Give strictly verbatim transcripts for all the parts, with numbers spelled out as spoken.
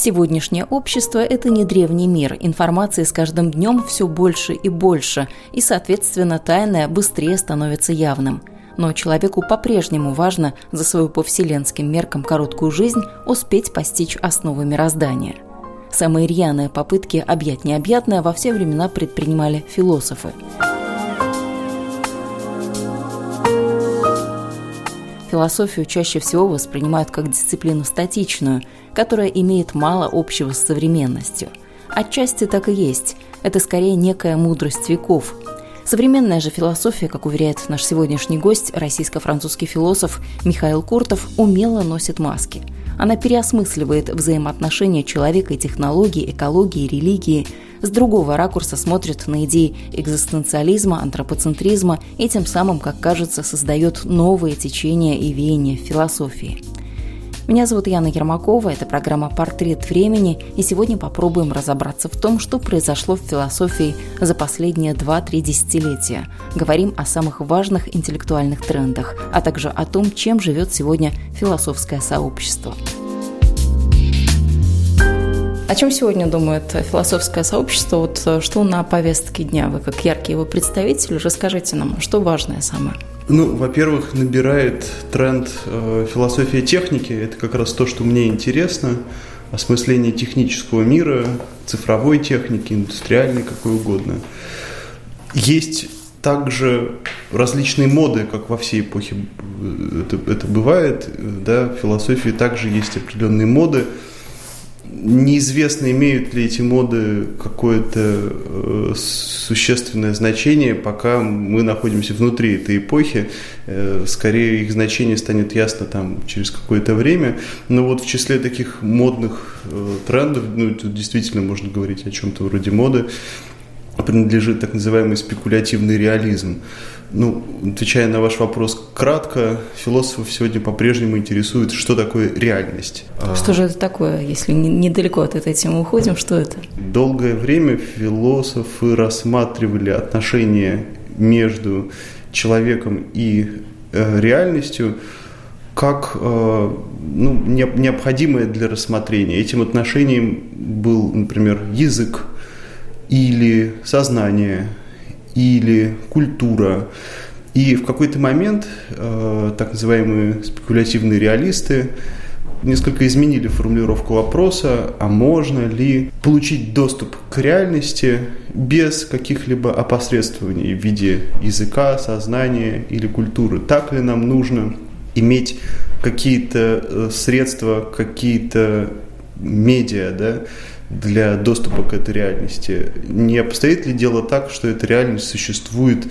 Сегодняшнее общество – это не древний мир. Информации с каждым днем все больше и больше, и, соответственно, тайное быстрее становится явным. Но человеку по-прежнему важно за свою по вселенским меркам короткую жизнь успеть постичь основы мироздания. Самые рьяные попытки объять необъятное во все времена предпринимали философы. Философию чаще всего воспринимают как дисциплину статичную, которая имеет мало общего с современностью. Отчасти так и есть. Это скорее некая мудрость веков. Современная же философия, как уверяет наш сегодняшний гость, российско-французский философ Михаил Куртов, умело носит маски. Она переосмысливает взаимоотношения человека и технологий, экологии, религии. С другого ракурса смотрит на идеи экзистенциализма, антропоцентризма и тем самым, как кажется, создает новые течения и веяния в философии. Меня зовут Яна Ермакова, это программа «Портрет времени», и сегодня попробуем разобраться в том, что произошло в философии за последние два-три десятилетия. Говорим о самых важных интеллектуальных трендах, а также о том, чем живет сегодня философское сообщество. О чем сегодня думает философское сообщество? Вот что на повестке дня? Вы, как яркий его представитель, расскажите нам, что важное самое? Ну, во-первых, набирает тренд э, философия техники. Это как раз то, что мне интересно. Осмысление технического мира, цифровой техники, индустриальной, какой угодно. Есть также различные моды, как во всей эпохе это, это бывает. Да? В философии также есть определенные моды. Неизвестно, имеют ли эти моды какое-то э, существенное значение, пока мы находимся внутри этой эпохи. Э, скорее, их значение станет ясно там, через какое-то время. Но вот в числе таких модных э, трендов, ну, тут действительно можно говорить о чем-то вроде моды, принадлежит так называемый спекулятивный реализм. Ну, отвечая на ваш вопрос кратко, философов сегодня по-прежнему интересует, что такое реальность. Что же это такое, если недалеко от этой темы уходим, что это? Долгое время философы рассматривали отношения между человеком и реальностью как ну, необходимое для рассмотрения. Этим отношением был, например, язык, или сознание, или культура. И в какой-то момент э, так называемые спекулятивные реалисты несколько изменили формулировку вопроса, а можно ли получить доступ к реальности без каких-либо опосредствований в виде языка, сознания или культуры. Так ли нам нужно иметь какие-то средства, какие-то медиа, да, для доступа к этой реальности? Не обстоит ли дело так, что эта реальность существует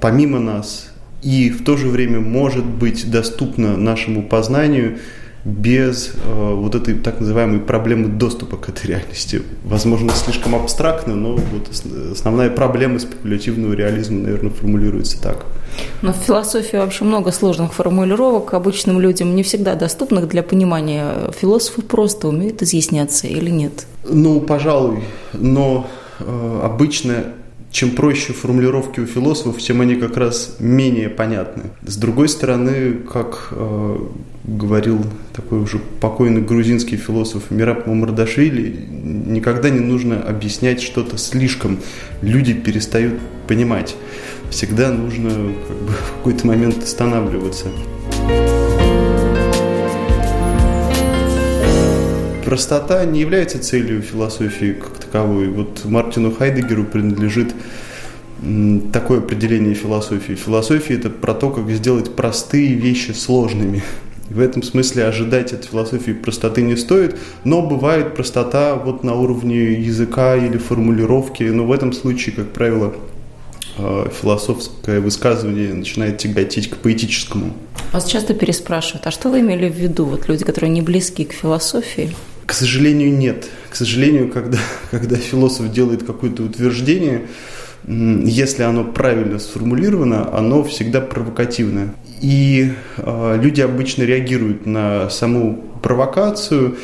помимо нас и в то же время может быть доступна нашему познанию без э, вот этой так называемой проблемы доступа к этой реальности? Возможно, слишком абстрактно, но вот основная проблема спекулятивного реализма, наверное, формулируется так. Но в философии вообще много сложных формулировок, обычным людям не всегда доступных для понимания. Философы просто умеют изъясняться или нет? Ну, пожалуй, но э, обычно чем проще формулировки у философов, тем они как раз менее понятны. С другой стороны, как э, говорил такой уже покойный грузинский философ Мираб Мамардашвили, никогда не нужно объяснять что-то слишком. Люди перестают понимать. Всегда нужно как бы, в какой-то момент останавливаться. Простота не является целью философии как таковой. Вот Мартину Хайдеггеру принадлежит такое определение философии. Философия – это про то, как сделать простые вещи сложными. В этом смысле ожидать от философии простоты не стоит, но бывает простота вот на уровне языка или формулировки. Но в этом случае, как правило, философское высказывание начинает тяготить к поэтическому. Вас часто переспрашивают, а что вы имели в виду, вот люди, которые не близки к философии? К сожалению, нет. К сожалению, когда, когда философ делает какое-то утверждение, если оно правильно сформулировано, оно всегда провокативное. И э, люди обычно реагируют на саму провокацию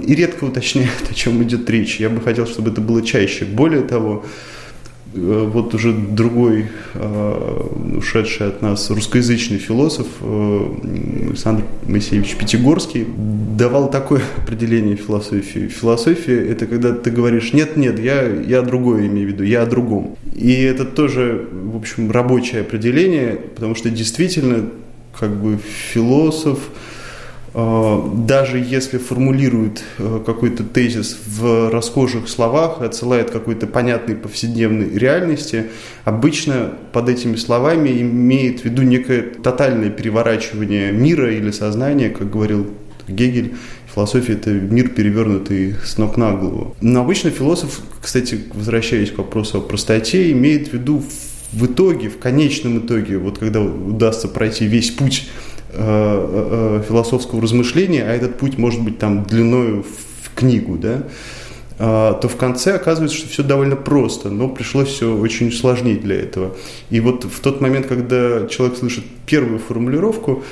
и редко уточняют, о чем идет речь. Я бы хотел, чтобы это было чаще. Более того, э, вот уже другой э, ушедший от нас русскоязычный философ э, Александр Моисеевич Пятигорский давал такое определение философии. Философия – это когда ты говоришь «нет-нет, я, я другое имею в виду, я о другом». И это тоже, в общем, рабочее определение, потому что действительно, как бы, философ, э, даже если формулирует э, какой-то тезис в расхожих словах, отсылает какой-то понятной повседневной реальности, обычно под этими словами имеет в виду некое тотальное переворачивание мира или сознания, как говорил Гегель. Философия – это мир, перевернутый с ног на голову. Но обычно философ, кстати, возвращаясь к вопросу о простоте, имеет в виду в итоге, в конечном итоге, вот когда удастся пройти весь путь э, э, философского размышления, а этот путь может быть там длиною в книгу, да, э, то в конце оказывается, что все довольно просто, но пришлось все очень усложнить для этого. И вот в тот момент, когда человек слышит первую формулировку,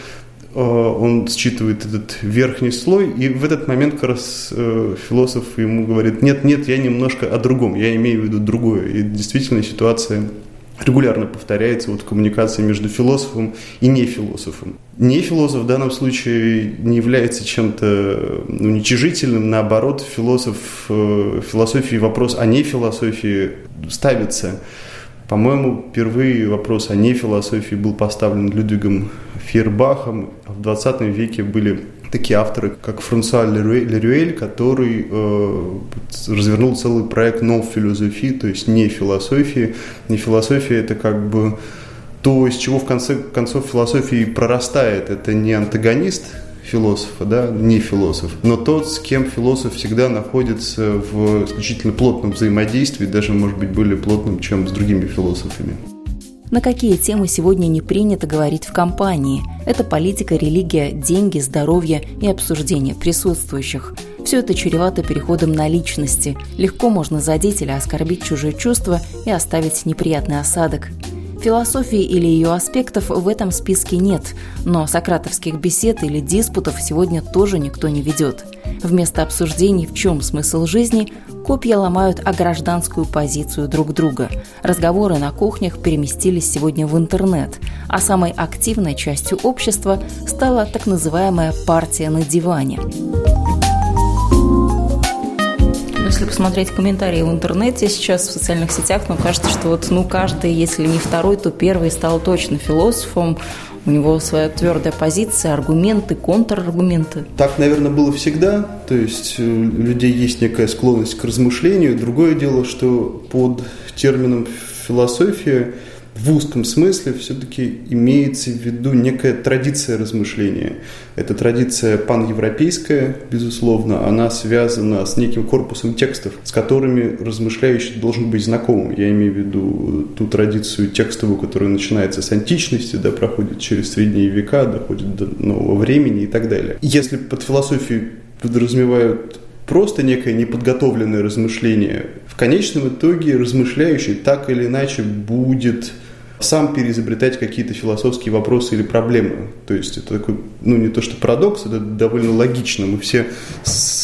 он считывает этот верхний слой, и в этот момент как раз э, философ ему говорит: нет, нет, я немножко о другом, я имею в виду другое. И действительно ситуация регулярно повторяется, вот коммуникация между философом и нефилософом. Нефилософ в данном случае не является чем-то уничижительным, наоборот, философ, э, философии вопрос о нефилософии ставится. По-моему, впервые вопрос о нефилософии был поставлен Людвигом Фейербахом. В двадцатом веке были такие авторы, как Франсуа Лярюэль, который э, развернул целый проект «Non-философии», то есть нефилософии. Нефилософия – это как бы то, из чего в конце концов философия прорастает. Это не антагонист философа, да, не философ, но тот, с кем философ всегда находится в исключительно плотном взаимодействии, даже, может быть, более плотном, чем с другими философами. На какие темы сегодня не принято говорить в компании? Это политика, религия, деньги, здоровье и обсуждение присутствующих. Все это чревато переходом на личности. Легко можно задеть или оскорбить чужие чувства и оставить неприятный осадок. Философии или ее аспектов в этом списке нет, но сократовских бесед или диспутов сегодня тоже никто не ведет. Вместо обсуждений, в чем смысл жизни, копья ломают о гражданскую позицию друг друга. Разговоры на кухнях переместились сегодня в интернет, а самой активной частью общества стала так называемая «партия на диване». Если посмотреть комментарии в интернете сейчас, в социальных сетях, ну, кажется, что вот, ну, каждый, если не второй, то первый стал точно философом. У него своя твердая позиция, аргументы, контраргументы. Так, наверное, было всегда. То есть у людей есть некая склонность к размышлению. Другое дело, что под термином «философия» в узком смысле все-таки имеется в виду некая традиция размышления. Эта традиция паневропейская, безусловно, она связана с неким корпусом текстов, с которыми размышляющий должен быть знакомым. Я имею в виду ту традицию текстовую, которая начинается с античности, да, проходит через средние века, доходит до нового времени и так далее. Если под философией подразумевают просто некое неподготовленное размышление, в конечном итоге размышляющий так или иначе будет сам переизобретать какие-то философские вопросы или проблемы. То есть это такой, ну, не то что парадокс, это довольно логично. Мы все,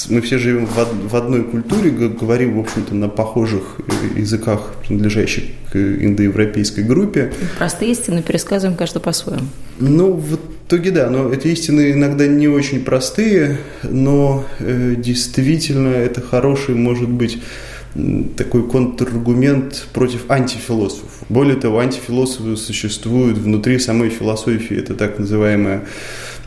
мы все живем в одной культуре, говорим, в общем-то, на похожих языках, принадлежащих к индоевропейской группе. Простые истины пересказываем каждый по-своему. Ну, вот в итоге, да, но эти истины иногда не очень простые, но э, действительно это хороший, может быть, такой контраргумент против антифилософов. Более того, антифилософы существуют внутри самой философии. Это так называемая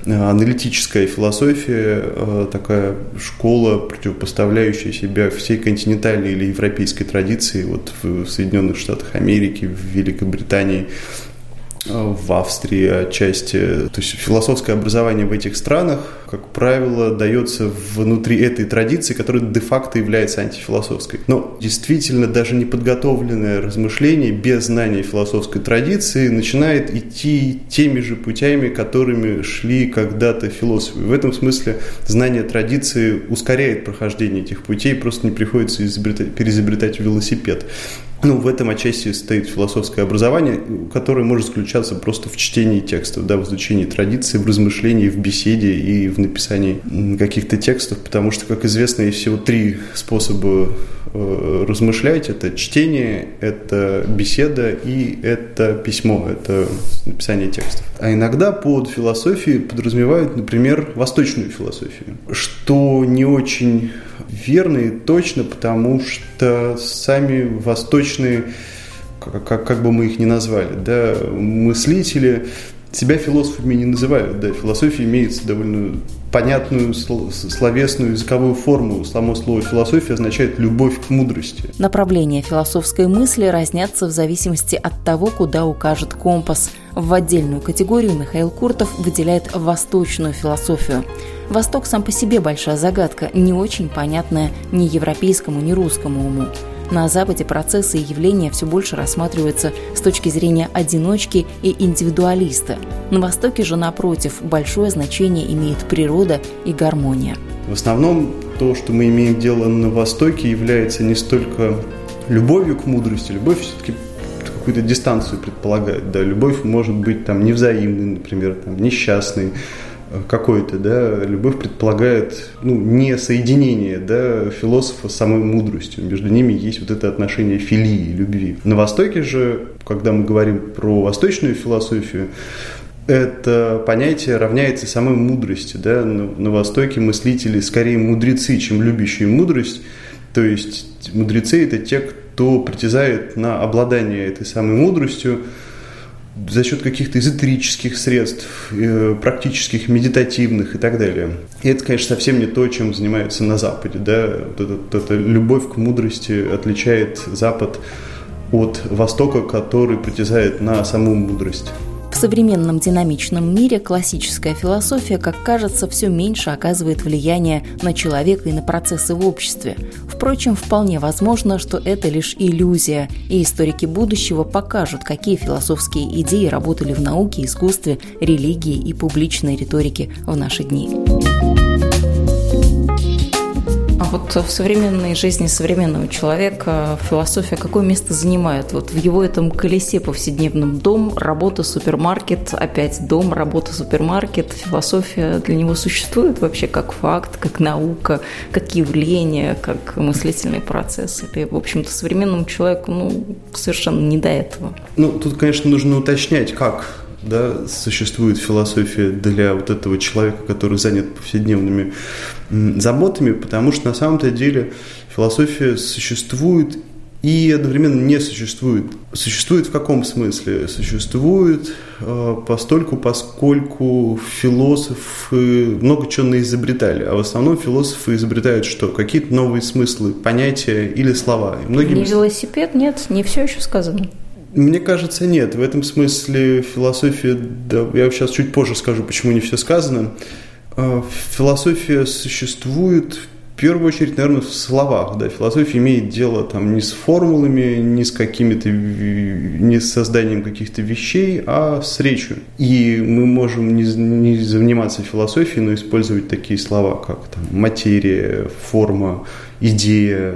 аналитическая философия, такая школа, противопоставляющая себя всей континентальной или европейской традиции, вот в Соединенных Штатах Америки, в Великобритании, в Австрии отчасти. То есть философское образование в этих странах как правило, дается внутри этой традиции, которая де-факто является антифилософской. Но действительно даже неподготовленное размышление без знания философской традиции начинает идти теми же путями, которыми шли когда-то философы. В этом смысле знание традиции ускоряет прохождение этих путей, просто не приходится изобретать, переизобретать велосипед. Ну, в этом отчасти стоит философское образование, которое может заключаться просто в чтении текстов, да, в изучении традиций, в размышлении, в беседе и в написании каких-то текстов, потому что, как известно, есть всего три способа э, размышлять. Это чтение, это беседа и это письмо, это написание текстов. А иногда под философией подразумевают, например, восточную философию, что не очень верно и точно, потому что сами восточные, как, как, как бы мы их ни назвали, да, мыслители себя философами не называют. Да. Философия имеет довольно понятную словесную языковую форму. Само слово «философия» означает «любовь к мудрости». Направления философской мысли разнятся в зависимости от того, куда укажет компас. В отдельную категорию Михаил Куртов выделяет восточную философию. Восток сам по себе большая загадка, не очень понятная ни европейскому, ни русскому уму. На Западе процессы и явления все больше рассматриваются с точки зрения одиночки и индивидуалиста. На Востоке же, напротив, большое значение имеет природа и гармония. В основном то, что мы имеем дело на Востоке, является не столько любовью к мудрости, любовь все-таки какую-то дистанцию предполагает. Да, любовь может быть там невзаимной, например, там, несчастной, какой-то, да, любовь предполагает, ну, не соединение, да, философа с самой мудростью. Между ними есть вот это отношение филии, любви. На Востоке же, когда мы говорим про восточную философию, это понятие равняется самой мудрости, да. На, на Востоке мыслители скорее мудрецы, чем любящие мудрость. То есть мудрецы – это те, кто притязает на обладание этой самой мудростью за счет каких-то эзотерических средств, практических, медитативных и так далее. И это, конечно, совсем не то, чем занимаются на Западе. Да? Вот эта, вот эта любовь к мудрости отличает Запад от Востока, который притязает на саму мудрость. В современном динамичном мире классическая философия, как кажется, все меньше оказывает влияние на человека и на процессы в обществе. Впрочем, вполне возможно, что это лишь иллюзия, и историки будущего покажут, какие философские идеи работали в науке, искусстве, религии и публичной риторике в наши дни. А вот в современной жизни современного человека философия какое место занимает? Вот в его этом колесе повседневном: дом, работа, супермаркет, опять дом, работа, супермаркет. Философия для него существует вообще как факт, как наука, как явление, как мыслительный процесс? Или, в общем-то, современному человеку, ну, совершенно не до этого? Ну, тут, конечно, нужно уточнять, как, да, существует философия для вот этого человека, который занят повседневными заботами, потому что на самом-то деле философия существует и одновременно не существует. Существует в каком смысле? Существует э, постольку, поскольку философы много чего наизобретали. А в основном философы изобретают что? Какие-то новые смыслы, понятия или слова. И многим... Не велосипед, нет, не все еще сказано. Мне кажется, нет. В этом смысле философия... Да, я сейчас чуть позже скажу, почему не все сказано. Философия существует в первую очередь, наверное, в словах. Да. Философия имеет дело там не с формулами, не с какими-то... не с созданием каких-то вещей, а с речью. И мы можем не, не заниматься философией, но использовать такие слова, как там, материя, форма, идея,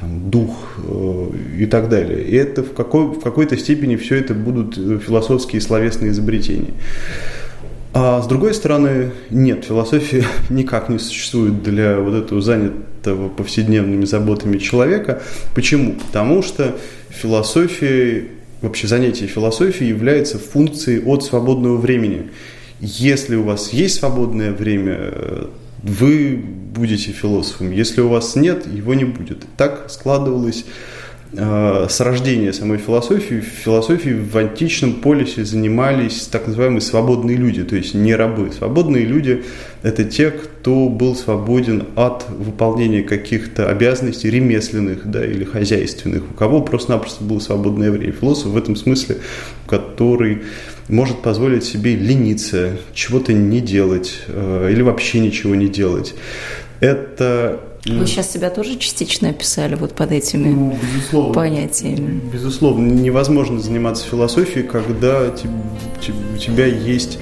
там, дух э, и так далее. И это в, какой, в какой-то степени все это будут философские словесные изобретения. А с другой стороны, нет, философия никак не существует для вот этого занятого повседневными заботами человека. Почему? Потому что философия, вообще занятие философией является функцией от свободного времени. Если у вас есть свободное время, вы будете философом. Если у вас нет, его не будет. Так складывалось с рождения самой философии, философией в античном полисе занимались так называемые свободные люди, то есть не рабы. Свободные люди – это те, кто был свободен от выполнения каких-то обязанностей ремесленных, да, или хозяйственных, у кого просто-напросто было свободное время. Философ в этом смысле, который может позволить себе лениться, чего-то не делать или вообще ничего не делать. Это... Вы сейчас себя тоже частично описали вот под этими ну, безусловно, понятиями. Безусловно, невозможно заниматься философией, когда у тебя есть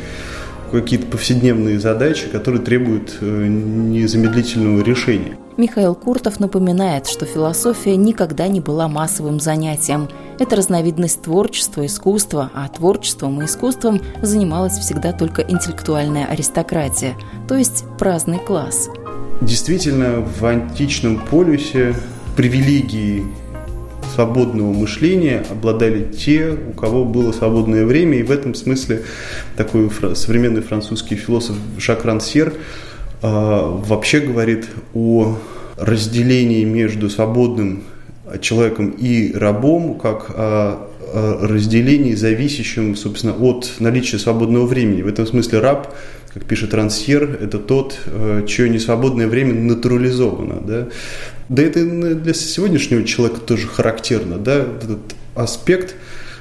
какие-то повседневные задачи, которые требуют незамедлительного решения. Михаил Куртов напоминает, что философия никогда не была массовым занятием. Это разновидность творчества, искусства, а творчеством и искусством занималась всегда только интеллектуальная аристократия, то есть праздный класс. Действительно, в античном полюсе привилегии свободного мышления обладали те, у кого было свободное время, и в этом смысле такой современный французский философ Жак Рансьер вообще говорит о разделении между свободным человеком и рабом как о разделении, зависящем, собственно, от наличия свободного времени. В этом смысле раб, как пишет Рансьер, это тот, чье несвободное время натурализовано. Да, да это для сегодняшнего человека тоже характерно. Да? Этот аспект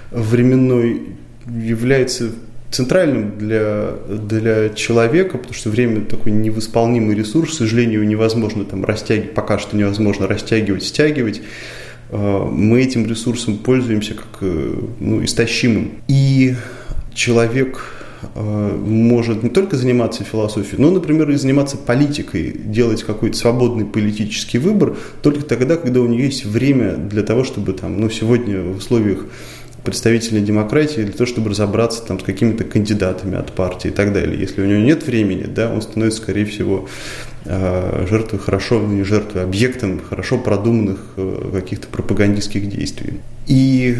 временной является центральным для, для человека, потому что время такой невосполнимый ресурс, к сожалению, невозможно там растягивать, пока что невозможно растягивать, стягивать. Мы этим ресурсом пользуемся как ну, истощимым. И человек может не только заниматься философией, но, например, и заниматься политикой, делать какой-то свободный политический выбор только тогда, когда у него есть время для того, чтобы там, ну, сегодня в условиях представительной демократии, для того, чтобы разобраться там, с какими-то кандидатами от партии и так далее. Если у него нет времени, да, он становится, скорее всего, жертвой, хорошо, не жертвой, объектом хорошо продуманных каких-то пропагандистских действий. И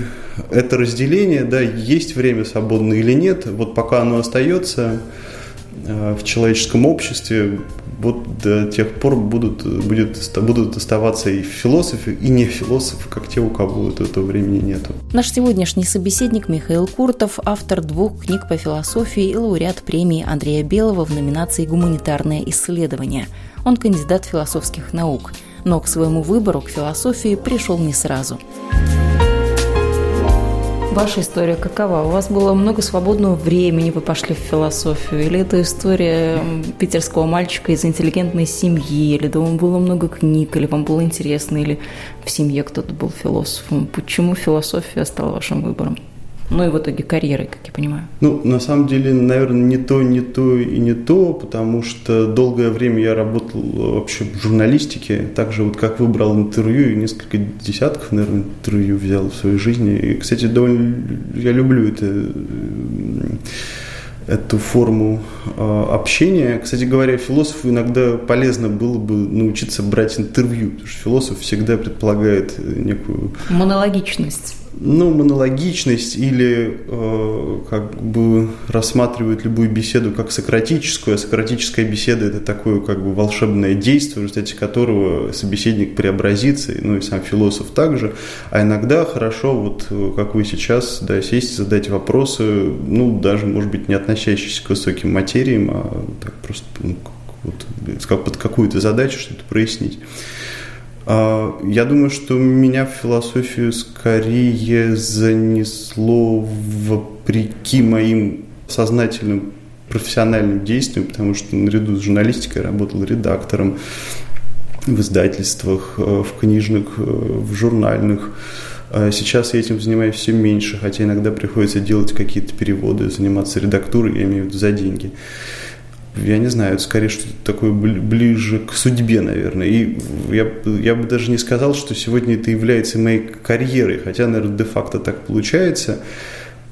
это разделение, да, есть время свободное или нет, вот пока оно остается в человеческом обществе, вот до тех пор будут, будет, будут оставаться и философы, и не философы, как те, у кого вот этого времени нету. Наш сегодняшний собеседник Михаил Куртов, автор двух книг по философии и лауреат премии Андрея Белого в номинации «Гуманитарное исследование». Он кандидат философских наук, но к своему выбору, к философии, пришел не сразу. Ваша история какова? У вас было много свободного времени, вы пошли в философию? Или это история питерского мальчика из интеллигентной семьи? Или дома было много книг? Или вам было интересно? Или в семье кто-то был философом? Почему философия стала вашим выбором? Ну и в итоге карьерой, как я понимаю. Ну, на самом деле, наверное, не то, не то и не то, потому что долгое время я работал вообще в журналистике, так же вот как выбрал интервью, и несколько десятков, наверное, интервью взял в своей жизни. И, кстати, довольно я люблю это, эту форму общения. Кстати говоря, философу иногда полезно было бы научиться брать интервью, потому что философ всегда предполагает некую... монологичность. Ну, монологичность или э, как бы рассматривают любую беседу как сократическую, а сократическая беседа – это такое как бы волшебное действие, в результате которого собеседник преобразится, ну и сам философ также. А иногда хорошо, вот как вы сейчас, да, сесть, задать вопросы, ну, даже, может быть, не относящиеся к высоким материям, а так просто ну, вот, под какую-то задачу что-то прояснить. Я думаю, что меня в философию скорее занесло вопреки моим сознательным профессиональным действиям, потому что наряду с журналистикой я работал редактором в издательствах, в книжных, в журнальных. Сейчас я этим занимаюсь все меньше, хотя иногда приходится делать какие-то переводы, заниматься редактурой, я имею в виду за деньги. Я не знаю, это скорее что-то такое ближе к судьбе, наверное. И я, я бы даже не сказал, что сегодня это является моей карьерой, хотя, наверное, де-факто так получается,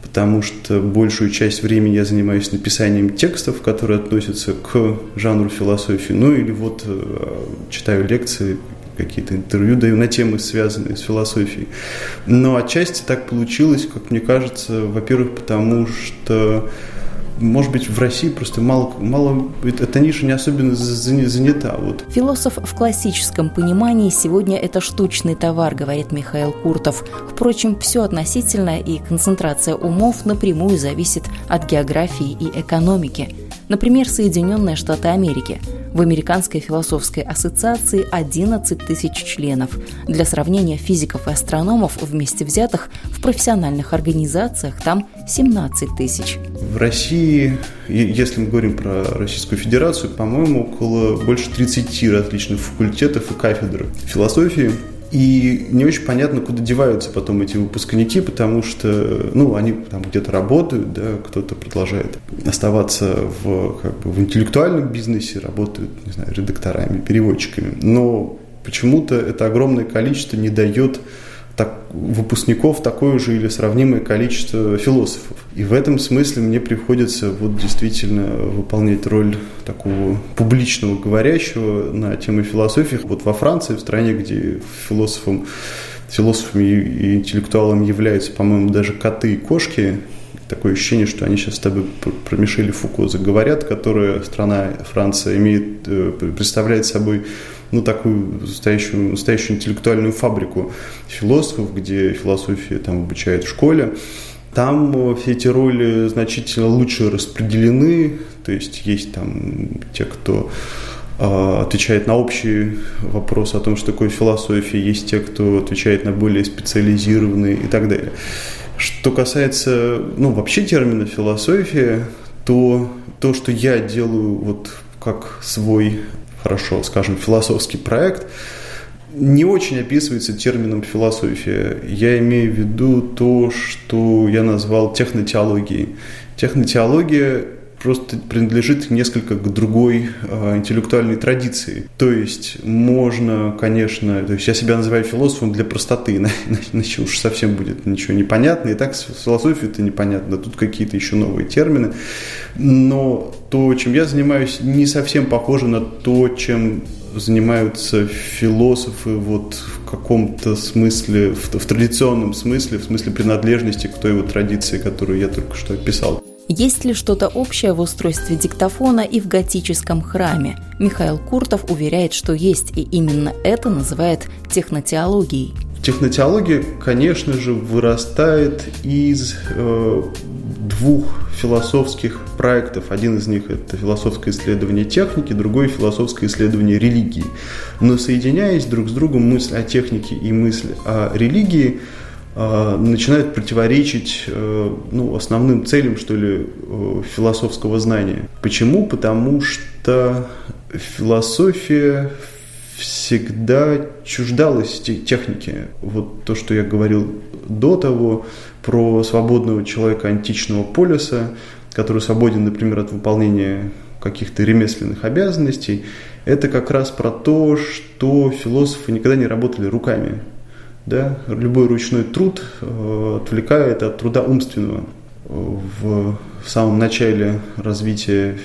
потому что большую часть времени я занимаюсь написанием текстов, которые относятся к жанру философии, ну или вот читаю лекции, какие-то интервью даю на темы, связанные с философией. Но отчасти так получилось, как мне кажется, во-первых, потому что может быть, в России просто мало, мало эта ниша не особенно занята. Вот. Философ в классическом понимании сегодня это штучный товар, говорит Михаил Куртов. Впрочем, все относительно, и концентрация умов напрямую зависит от географии и экономики. Например, Соединенные Штаты Америки. В Американской философской ассоциации одиннадцать тысяч членов. Для сравнения, физиков и астрономов вместе взятых в профессиональных организациях там семнадцать тысяч. В России, если мы говорим про Российскую Федерацию, по-моему, около больше тридцати различных факультетов и кафедр философии. И не очень понятно, куда деваются потом эти выпускники, потому что, ну, они там где-то работают, да, кто-то продолжает оставаться в, как бы, в интеллектуальном бизнесе, работают, не знаю, редакторами, переводчиками. Но почему-то это огромное количество не дает так, выпускников такое же или сравнимое количество философов. И в этом смысле мне приходится вот действительно выполнять роль такого публичного говорящего на темы философии. Вот во Франции, в стране, где философом, философами и интеллектуалами являются, по-моему, даже коты и кошки, такое ощущение, что они сейчас с тобой про Мишеля Фуко заговорят, которая страна Франция имеет, представляет собой, ну, такую настоящую, настоящую интеллектуальную фабрику философов, где философия там обучают в школе. Там все эти роли значительно лучше распределены, то есть есть там те, кто отвечает на общий вопрос о том, что такое философия, есть те, кто отвечает на более специализированные и так далее. Что касается, ну, вообще термина философия, то то, что я делаю вот как свой, хорошо, скажем, философский проект, не очень описывается термином философия. Я имею в виду то, что я назвал технотеологией. Технотеология просто принадлежит несколько к другой э, интеллектуальной традиции. То есть можно, конечно, то есть я себя называю философом для простоты, иначе уж совсем будет ничего непонятно. И так с философией-то непонятно, тут какие-то еще новые термины. Но то, чем я занимаюсь, не совсем похоже на то, чем занимаются философы вот в каком-то смысле, в, в традиционном смысле, в смысле принадлежности к той вот традиции, которую я только что описал. Есть ли что-то общее в устройстве диктофона и в готическом храме? Михаил Куртов уверяет, что есть, и именно это называет технотеологией. Технотеология, конечно же, вырастает из э, двух философских проектов. Один из них – это философское исследование техники, другой – философское исследование религии. Но, соединяясь друг с другом, мысль о технике и мысль о религии – начинают противоречить, ну, основным целям, что ли, философского знания. Почему? Потому что философия всегда чуждалась техники. Вот то, что я говорил до того про свободного человека античного полиса, который свободен, например, от выполнения каких-то ремесленных обязанностей, это как раз про то, что философы никогда не работали руками. Да? Любой ручной труд э, отвлекает от труда умственного. В, в самом начале развития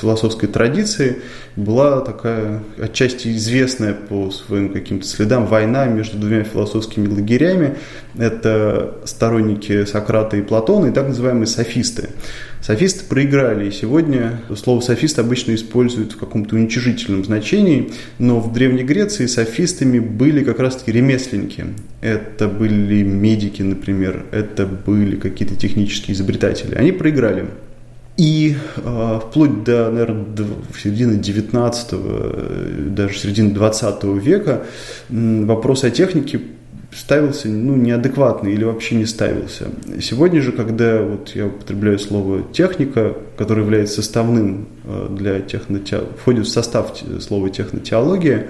философской традиции была такая, отчасти известная по своим каким-то следам, война между двумя философскими лагерями. Это сторонники Сократа и Платона и так называемые софисты. Софисты проиграли, и сегодня слово «софист» обычно используют в каком-то уничижительном значении, но в Древней Греции софистами были как раз-таки ремесленники. Это были медики, например, это были какие-то технические изобретатели. Они проиграли. И э, вплоть до, наверное, до середины девятнадцатого, даже середины двадцатого века вопрос о технике ставился, ну, неадекватно или вообще не ставился. Сегодня же, когда вот я употребляю слово «техника», которое является составным для технотеологии, входит в состав слова «технотеология»,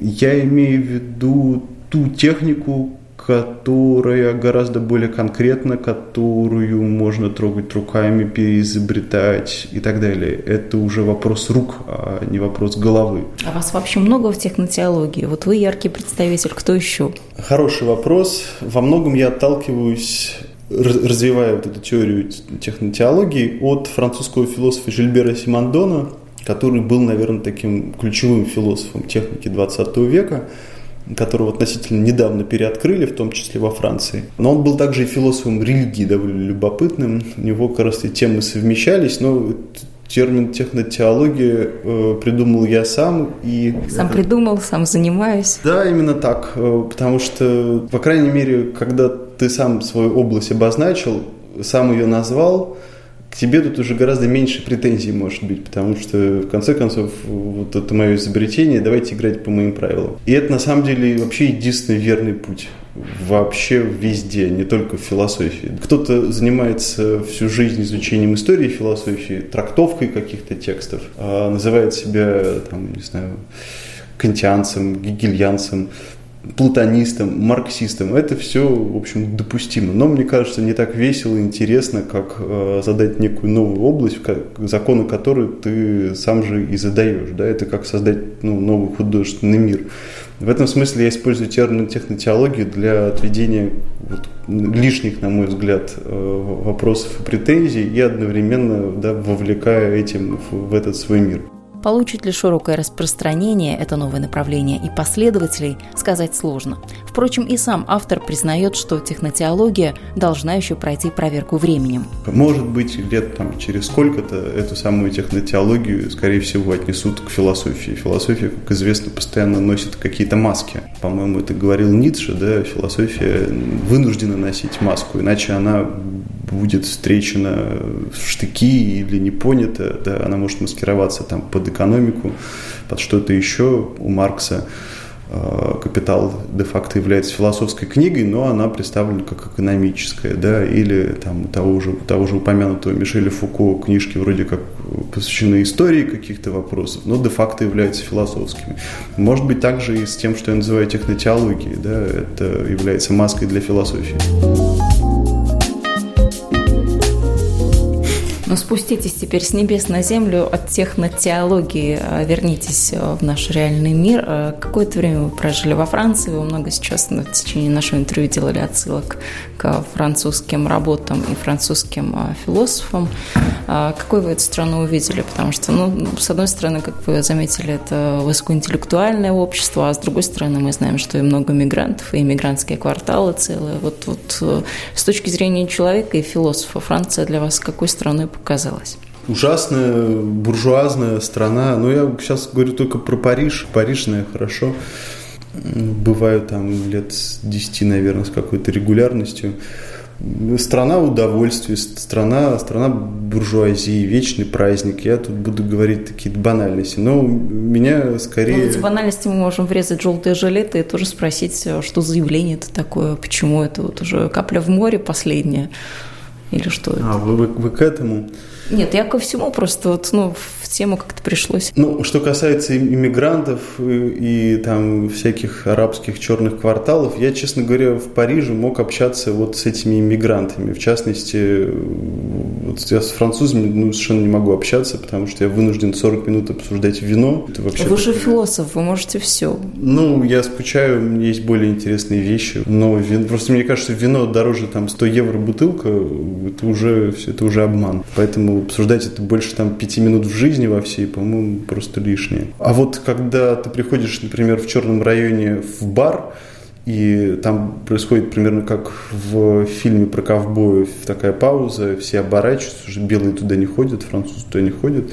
я имею в виду ту технику, которая гораздо более конкретна, которую можно трогать руками, переизобретать и так далее. Это уже вопрос рук, а не вопрос головы. А вас вообще много в технотеологии? Вот вы яркий представитель, кто еще? Хороший вопрос. Во многом я отталкиваюсь, развивая вот эту теорию технотеологии, от французского философа Жильбера Симандона, который был, наверное, таким ключевым философом техники двадцатого века. которого относительно недавно переоткрыли, в том числе во Франции. Но он был также и философом религии, довольно любопытным. У него как раз и темы совмещались, но термин технотеология э, придумал я сам. И сам придумал, сам занимаюсь. Да, именно так, потому что, по крайней мере, когда ты сам свою область обозначил, сам ее назвал, к тебе тут уже гораздо меньше претензий может быть, потому что, в конце концов, вот это мое изобретение, давайте играть по моим правилам. И это, на самом деле, вообще единственный верный путь. Вообще везде, не только в философии. Кто-то занимается всю жизнь изучением истории философии, трактовкой каких-то текстов, называет себя, там, не знаю, кантианцем, гегельянцем, платонистом, марксистом. Это все, в общем, допустимо. Но мне кажется, не так весело и интересно, как э, задать некую новую область, как, законы которой ты сам же и задаешь. Да? Это как создать ну, новый художественный мир. В этом смысле я использую термин технотеологию для отведения вот, лишних, на мой взгляд, э, вопросов и претензий и одновременно да, вовлекая этим в, в этот свой мир. Получит ли широкое распространение это новое направление и последователей, сказать сложно. Впрочем, и сам автор признает, что технотеология должна еще пройти проверку временем. Может быть, лет там, через сколько-то эту самую технотеологию, скорее всего, отнесут к философии. Философия, как известно, постоянно носит какие-то маски. По-моему, это говорил Ницше, да, философия вынуждена носить маску, иначе она будет встречена в штыки или не понята, да, она может маскироваться там, под экономику, под что-то еще. У Маркса э, «Капитал» де-факто является философской книгой, но она представлена как экономическая, да, или там, того же, того же упомянутого Мишеля Фуко книжки вроде как посвящены истории каких-то вопросов, но де-факто являются философскими. Может быть, также и с тем, что я называю технотеологией, да, это является маской для философии. Но спуститесь теперь с небес на землю от технотеологии, вернитесь в наш реальный мир. Какое-то время вы прожили во Франции, вы много сейчас в течение нашего интервью делали отсылок к французским работам и французским философам. Какой вы эту страну увидели? Потому что, ну, с одной стороны, как вы заметили, это высокоинтеллектуальное общество, а с другой стороны, мы знаем, что и много мигрантов, и мигрантские кварталы целые. Вот, вот с точки зрения человека и философа, Франция для вас какой страной показалось? Ужасная, буржуазная страна. Но я сейчас говорю только про Париж. Париж, наверное, хорошо. Бываю там лет с десяти, наверное, с какой-то регулярностью. Страна удовольствия, страна, страна буржуазии, вечный праздник. Я тут буду говорить такие банальности, но меня скорее... Ну, за банальности мы можем врезать желтые жилеты и тоже спросить, что за явление это такое, почему это вот уже капля в море последняя. Или что это? А, вы, вы, вы к этому? Нет, я ко всему просто вот, ну, в тему как-то пришлось. Ну, что касается иммигрантов и, и там всяких арабских черных кварталов, я, честно говоря, в Париже мог общаться вот с этими иммигрантами. В частности, вот я с французами ну, совершенно не могу общаться, потому что я вынужден сорок минут обсуждать вино. Это вообще вы же философ, вы можете все. Ну, я скучаю, у меня есть более интересные вещи. Но вино... просто мне кажется, вино дороже там сто евро бутылка, это уже, это уже обман. Поэтому обсуждать это больше там пяти минут в жизни во всей, по-моему, просто лишнее. А вот когда ты приходишь, например, в черном районе в бар, и там происходит примерно как в фильме про ковбоев, такая пауза, все оборачиваются, уже белые туда не ходят, французы туда не ходят,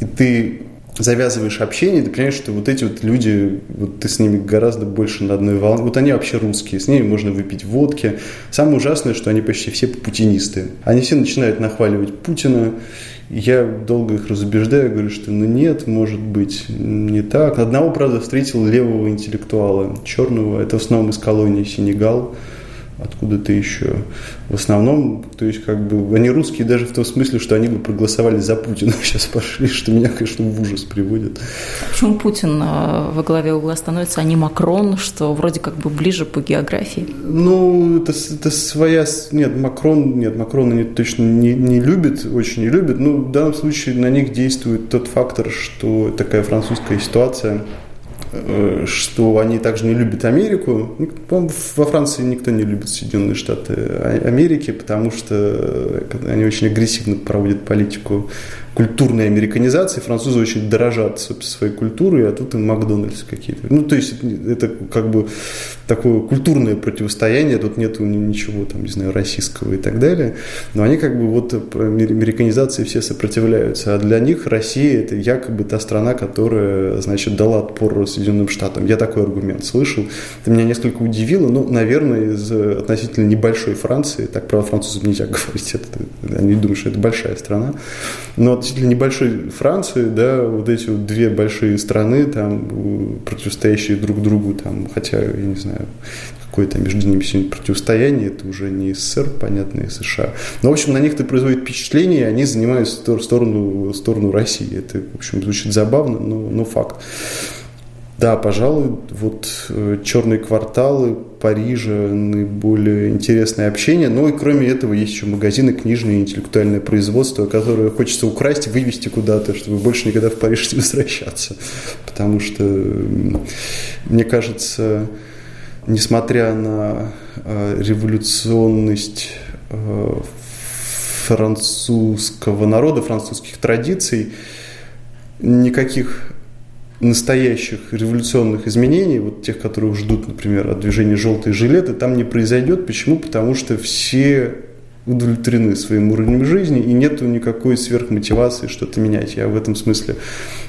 и ты завязываешь общение, ты понимаешь, что вот эти вот люди, вот ты с ними гораздо больше на одной волне. Вот они вообще русские, с ними можно выпить водки. Самое ужасное, что они почти все путинисты. Они все начинают нахваливать Путина. Я долго их разубеждаю, говорю, что ну нет, может быть, не так. Одного, правда, встретил левого интеллектуала, черного. Это в основном из колонии Сенегал. Откуда-то еще. В основном, то есть, как бы, они русские даже в том смысле, что они бы проголосовали за Путина. Сейчас пошли, что меня, конечно, в ужас приводит. Почему Путин во главе угла становится, а не Макрон, что вроде как бы ближе по географии? Ну, это, это своя... Нет, Макрон, нет, Макрон они точно не, не любят, очень не любят. Ну, в данном случае на них действует тот фактор, что такая французская ситуация... что они также не любят Америку. По-моему, во Франции никто не любит Соединенные Штаты Америки, потому что они очень агрессивно проводят политику культурной американизации. Французы очень дорожат своей культурой, а тут им Макдональдс какие-то. Ну, то есть, это как бы такое культурное противостояние, тут нету ничего, там, не знаю, российского и так далее. Но они как бы вот американизации все сопротивляются. А для них Россия – это якобы та страна, которая, значит, дала отпор Соединенным Штатам. Я такой аргумент слышал. Это меня несколько удивило. Ну, наверное, из относительно небольшой Франции, так про французов нельзя говорить, это, они думают, что это большая страна, но действительно небольшой Франции, да, вот эти вот две большие страны, там, противостоящие друг другу, там, хотя, я не знаю, какое-то между ними сегодня противостояние, это уже не СССР, понятно, и США. Но, в общем, на них это производит впечатление, и они занимают сторону, сторону России. Это, в общем, звучит забавно, но, но факт. Да, пожалуй, вот «Черные кварталы», Парижа, наиболее интересное общение. Но и кроме этого есть еще магазины, книжные, интеллектуальное производство, которое хочется украсть, вывести куда-то, чтобы больше никогда в Париж не возвращаться. Потому что, мне кажется, несмотря на революционность французского народа, французских традиций, никаких настоящих революционных изменений, вот тех, которых ждут, например, от движения «желтые жилеты», там не произойдет. Почему? Потому что все удовлетворены своим уровнем жизни, и нету никакой сверхмотивации что-то менять. Я в этом смысле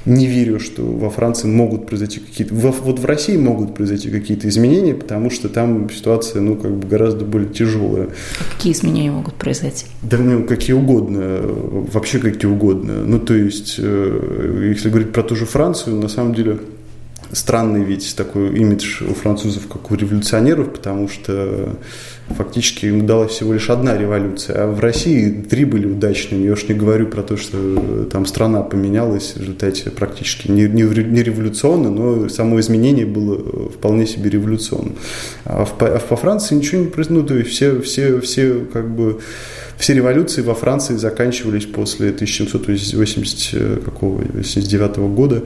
не верю, что во Франции могут произойти какие-то... Вот в России могут произойти какие-то изменения, потому что там ситуация, ну, как бы гораздо более тяжелая. А какие изменения могут произойти? Да, ну, какие угодно. Вообще какие угодно. Ну, то есть, если говорить про ту же Францию, на самом деле... Странный ведь такой имидж у французов, как у революционеров, потому что фактически им удалась всего лишь одна революция, а в России три были удачными. Я уж не говорю про то, что там страна поменялась в результате практически не, не, не революционно, но само изменение было вполне себе революционным. А, в, а во Франции ничего не произошло. Ну, то есть все, все, все как бы... Все революции во Франции заканчивались после тысяча семьсот восемьдесят девятого года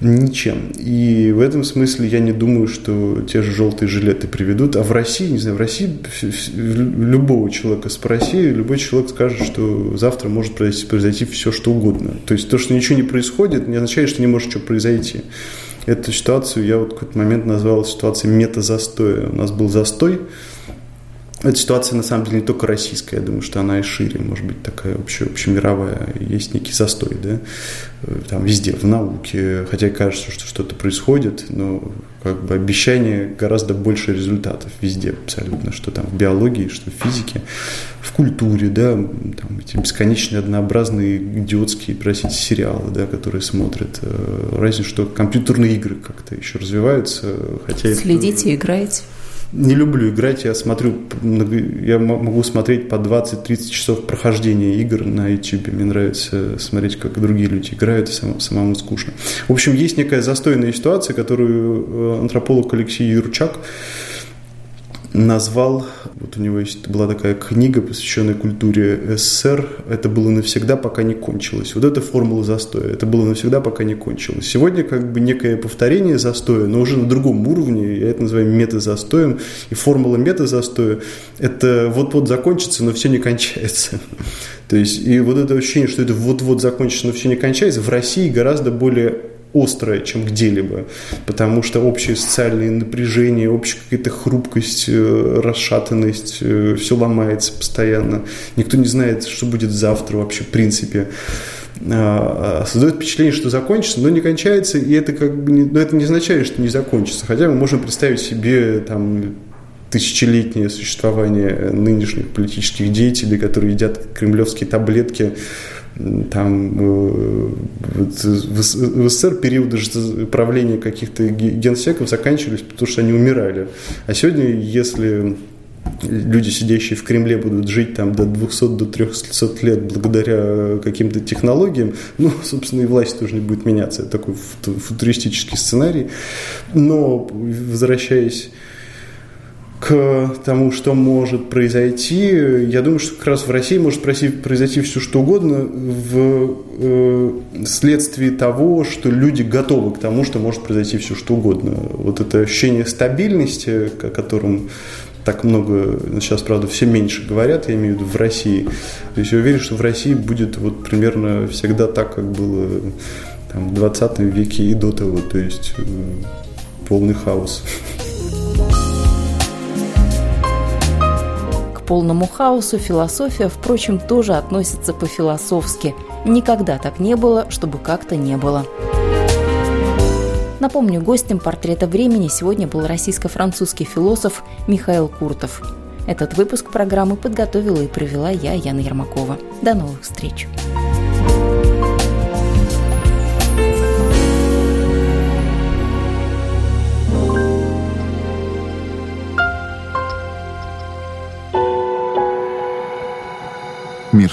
ничем. И в этом смысле я не думаю, что те же «желтые жилеты» приведут. А в России, не знаю, в России любого человека спроси, любой человек скажет, что завтра может произойти, произойти все, что угодно. То есть то, что ничего не происходит, не означает, что не может что произойти. Эту ситуацию я вот в какой-то момент назвал ситуацией мета-застоя. У нас был застой. Эта ситуация, на самом деле, не только российская, я думаю, что она и шире, может быть, такая общая, общемировая, есть некий застой, да, там везде, в науке, хотя кажется, что что-то происходит, но как бы обещание гораздо больше результатов везде абсолютно, что там в биологии, что в физике, в культуре, да, там эти бесконечные, однообразные, идиотские, простите, сериалы, да, которые смотрят, разве что компьютерные игры как-то еще развиваются, хотя... Следите, это... играете. Не люблю играть, я смотрю, я могу смотреть по двадцать-тридцать часов прохождения игр на YouTube. Мне нравится смотреть, как другие люди играют, и сам, самому скучно. В общем, есть некая застойная ситуация, которую антрополог Алексей Юрчак назвал, вот у него есть, была такая книга, посвященная культуре СССР, это было навсегда, пока не кончилось. Вот это формула застоя, это было навсегда, пока не кончилось. Сегодня как бы некое повторение застоя, но уже на другом уровне, я это называю мета-застоем, и формула мета-застоя, это вот-вот закончится, но все не кончается. То есть, и вот это ощущение, что это вот-вот закончится, но все не кончается, в России гораздо более острое, чем где-либо, потому что общие социальные напряжения, общая какая-то хрупкость, расшатанность, все ломается постоянно. Никто не знает, что будет завтра вообще, в принципе. Создает впечатление, что закончится, но не кончается, и это как бы, но это не означает, что не закончится. Хотя мы можем представить себе там тысячелетнее существование нынешних политических деятелей, которые едят кремлевские таблетки. Там в СССР периоды правления каких-то генсеков заканчивались, потому что они умирали. А сегодня, если люди, сидящие в Кремле, будут жить там до двухсот до трехсот лет благодаря каким-то технологиям, ну, собственно, и власть тоже не будет меняться. Это такой футуристический сценарий. Но, возвращаясь к тому, что может произойти. Я думаю, что как раз в России может произойти все, что угодно в, э, вследствие того, что люди готовы к тому, что может произойти все, что угодно. Вот это ощущение стабильности, о котором так много, сейчас, правда, все меньше говорят, я имею в виду в России. То есть я уверен, что в России будет вот примерно всегда так, как было там, в двадцатом веке и до того. То есть э, полный хаос. К полному хаосу философия, впрочем, тоже относится по-философски. Никогда так не было, чтобы как-то не было. Напомню, гостем «Портрета времени» сегодня был российско-французский философ Михаил Куртов. Этот выпуск программы подготовила и провела я, Яна Ермакова. До новых встреч! Мир